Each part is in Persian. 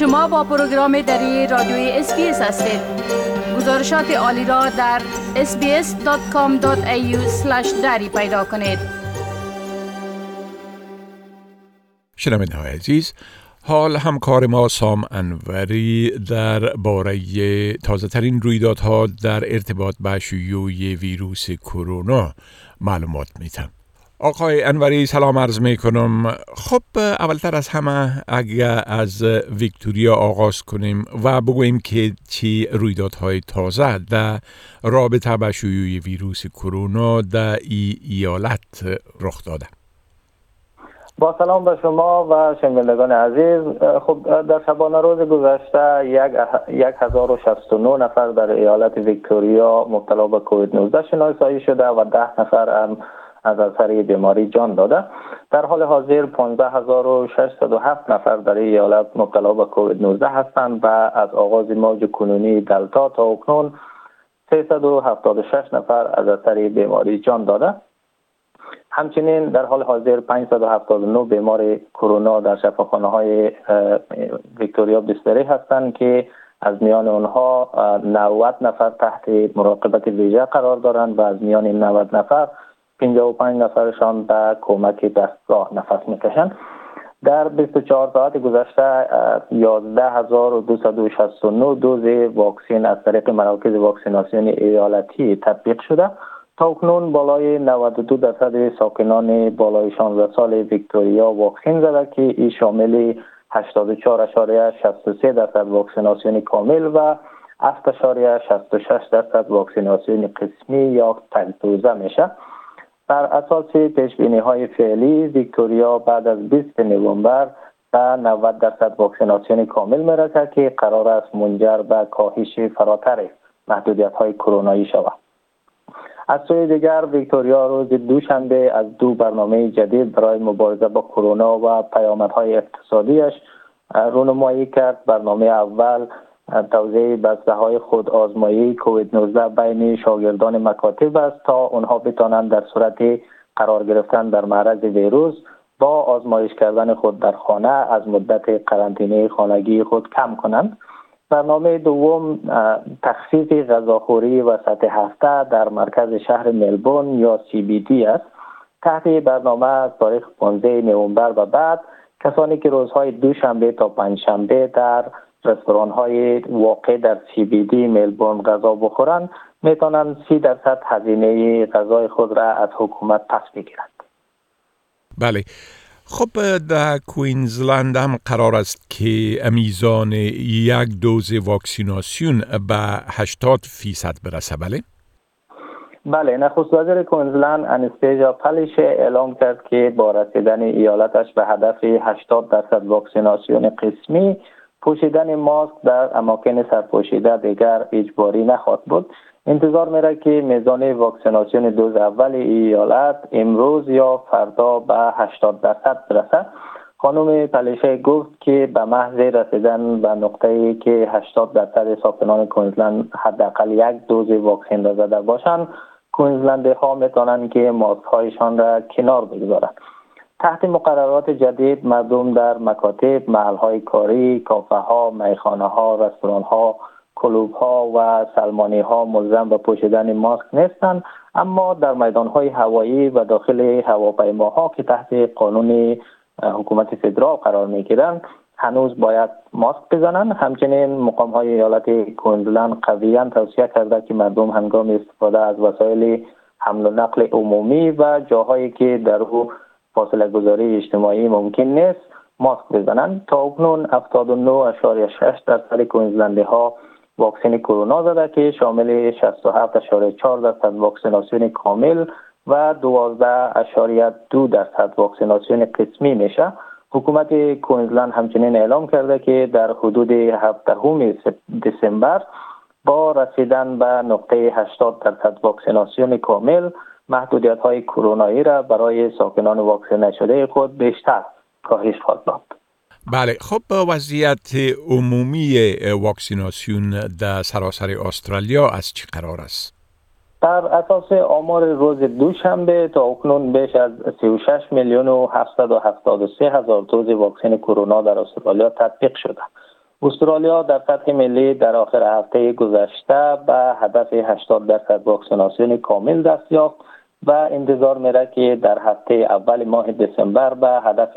شما با پروگرام دری رادیوی اس‌بی‌اس هستید. گزارشات عالی را در sbs.com.au/دری پیدا کنید. شنوندگان عزیز، حال همکار ما سام انوری در باره تازه ترین رویدادها در ارتباط با شیوع ویروس کرونا معلومات میتن. آقای انوری سلام عرض می کنم. خب اولتر از همه اگر از ویکتوریا آغاز کنیم و بگوییم که چی رویدادهای تازه در رابطه با شیوع ویروس کرونا در ایالت رخ داده. با سلام به شما و شنوندگان عزیز. خب در شبانه روز گذشته 1069 نفر در ایالت ویکتوریا مبتلا به کووید-19 شناسایی شده و 10 نفر هم از اثر بیماری جان داده. در حال حاضر 15607 نفر در ایالت مبتلا به کووید-19 هستند و از آغاز موج کنونی دلتا تا اکنون 376 نفر از اثر بیماری جان داده. همچنین در حال حاضر 579 بیمار کرونا در شفاخانه‌های ویکتوریا بستری هستند که از میان آنها 90 نفر تحت مراقبت ویژه قرار دارند و از میان این 90 نفر 55 نفرشان به کمک دستگاه نفس می‌کشند. در 24 ساعت گذشته 11269 دوز واکسن از طریق مراکز واکسیناسیون ایالتی تطبیق شده. تا اکنون بالای 92% ساکنان بالای 16 سال ویکتوریا واکسن زده که این شامل 84.63% واکسیناسیون کامل و 7.66% واکسیناسیون قسمی یا تک‌دوزه میشه. بر اساس پیش‌بینی‌های فعلی ویکتوریا بعد از 20 نوامبر تا 90% واکسیناسیون کامل میرسد که قرار است منجر به کاهش فراتر محدودیت‌های کرونایی شود. از سوی دیگر ویکتوریا روز دوشنبه از دو برنامه جدید برای مبارزه با کرونا و پیامدهای اقتصادیش رونمایی کرد. برنامه اول توزیع بسته‌های خودآزمایی کووید-19 بین شاگردان مکاتب است تا آنها بتوانند در صورت قرار گرفتن در معرض ویروس با آزمایش کردن خود در خانه از مدت قرنطینه خانگی خود کم کنند. برنامه دوم تخفیف غذاخوری وسط هفته در مرکز شهر ملبورن یا CBD است. تحت برنامه از تاریخ 15 نوامبر و بعد کسانی که روزهای دوشنبه تا پنجشنبه در رستوران‌های واقع در CBD ملبورن غذا بخورند می توانند 30% هزینه غذای خود را از حکومت پس بگیرند. بله. خب در کوینزلند هم قرار است که میزان یک دوز واکسیناسیون به 80% برسه. بله نخست وزیر کوینزلند انستیژا پالیشچ اعلام کرد که با رسیدن ایالتش به هدف 80% واکسیناسیون قسمی پوشیدن ماسک در اماکن سرپوشیده دیگر اجباری نخواهد بود. انتظار میره که میزان واکسیناسیون دوز اول ایالت امروز یا فردا به 80% برسد. خانم پالیشچ گفت که به محض رسیدن به نقطه‌ای که 80% ساکنان کوینزلند حداقل یک دوز واکسن را زده باشند، کوینزلندی‌ها می‌توانند که ماسک‌هایشان را کنار بگذارند. تحت مقررات جدید مردم در مکاتب، محل‌های کاری، کافه‌ها، میخانه‌ها، رستوران‌ها، کلوب‌ها و سلمانی‌ها ملزم به پوشیدن ماسک نیستند، اما در میدان‌های هوایی و داخل هواپیماها که تحت قانون حکومت فدرال قرار می‌گیرند هنوز باید ماسک بزنند. همچنین مقام‌های ایالت کوینزلند قویاً توصیه کرده که مردم هنگام استفاده از وسایل حمل و نقل عمومی و جاهایی که در او فاصله گذاری اجتماعی ممکن نیست ماسک بزنند. تا اکنون 79.6% کوینزلندی‌ها واکسن کرونا زده که شامل 67.4% واکسیناسیون کامل و 12.2% واکسیناسیون قسمی میشه. حکومت کوینزلند همچنین اعلام کرده که در حدود 17 دسامبر با رسیدن به نقطه 80% واکسیناسیون کامل محدودیت‌های کرونایی را برای ساکنان واکسن نشده خود بیشتر کاهش خواهد داد. بله خب وضعیت عمومی واکسیناسیون در سراسر استرالیا از چه قرار است؟ بر اساس آمار روز دوشنبه تا اکنون بیش از 36,773,000 دوز واکسن کرونا در استرالیا تطبیق شده. استرالیا در سطح ملی در آخر هفته گذشته به هدف 80% واکسیناسیون کامل دست یافت و انتظار می‌رود که در هفته اول ماه دسامبر به هدف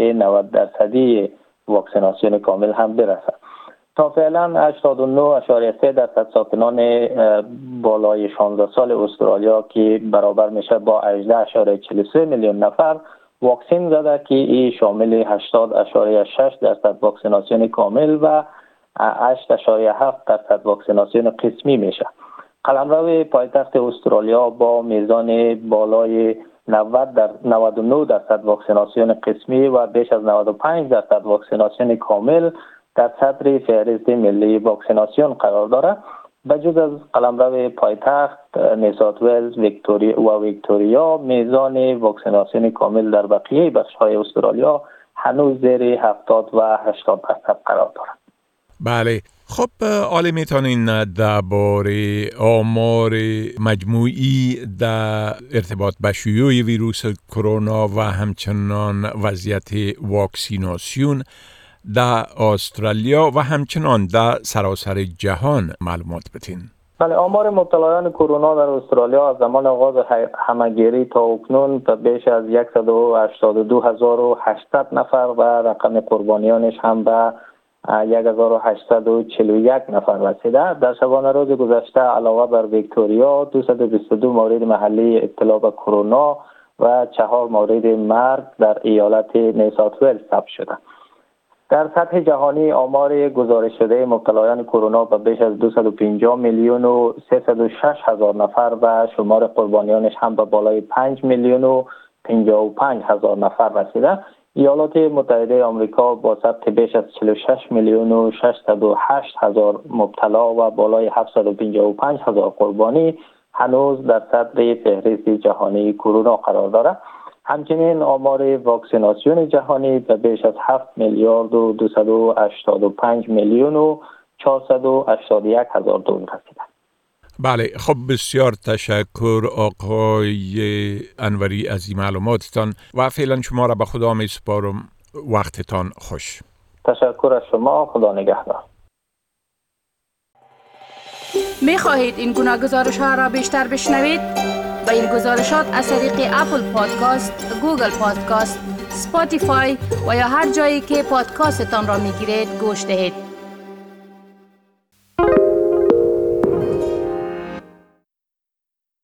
90% واکسیناسیون کامل هم برسد. تا فعلا 89.3% ساکنان بالای 16 سال استرالیا که برابر میشه با 18.43 میلیون نفر واکسن زده که این شامل 80.6% واکسیناسیون کامل و 8.7% واکسیناسیون قسمی میشه. قلمرو پایتخت استرالیا با میزان بالای 99% واکسیناسیون قسمی و بیش از 95% واکسیناسیون کامل در صدر فهرست ملی واکسیناسیون قرار دارد. بجز از قلمرو پایتخت نیوساوت ولز ویکتوریا میزان واکسیناسیون کامل در بقیه بخش‌های استرالیا هنوز زیر 70% و 80% قرار دارد. بله، خب آلی میتونین درباره آمار مجموعی در ارتباط با شیوع ویروس کرونا و همچنان وضعیت واکسیناسیون در استرالیا و همچنان در سراسر جهان معلومات بدین؟ بله، آمار مبتلایان کرونا در استرالیا از زمان آغاز همه‌گیری تا اکنون به بیش از 182,800 نفر و رقم قربانیانش هم به 1841 نفر رسیده. در شبانه روز گذشته علاوه بر ویکتوریا 222 مورد محلی ابتلا به کرونا و 4 مورد مرگ در ایالت نیوساوت ولز ثبت شده. در سطح جهانی آمار گزارش شده مبتلایان کرونا به بیش از 250 میلیون و 306 هزار نفر و شمار قربانیانش هم به بالای 5 میلیون و 55 هزار نفر رسیده. ایالات متحده آمریکا با ثبت بیش از 46 میلیون و 608 هزار مبتلا و بالای 755 هزار قربانی هنوز در صدر فهرست جهانی کرونا قرار دارد. همچنین آمار واکسیناسیون جهانی به بیش از 7 میلیارد و 285 میلیون و 481 هزار دلار رسیده. بله، خب بسیار تشکر آقای انوری از این معلوماتتان و فعلا شما را به خدا می سپارم. وقتتان خوش. تشکر از شما، خدا نگهدار. می خواهید این گناه گزارش ها را بیشتر بشنوید؟ با این گزارشات از طریق اپل پادکاست، گوگل پادکاست، اسپاتیفای و یا هر جایی که پادکاستتان را میگیرید گوش دهید.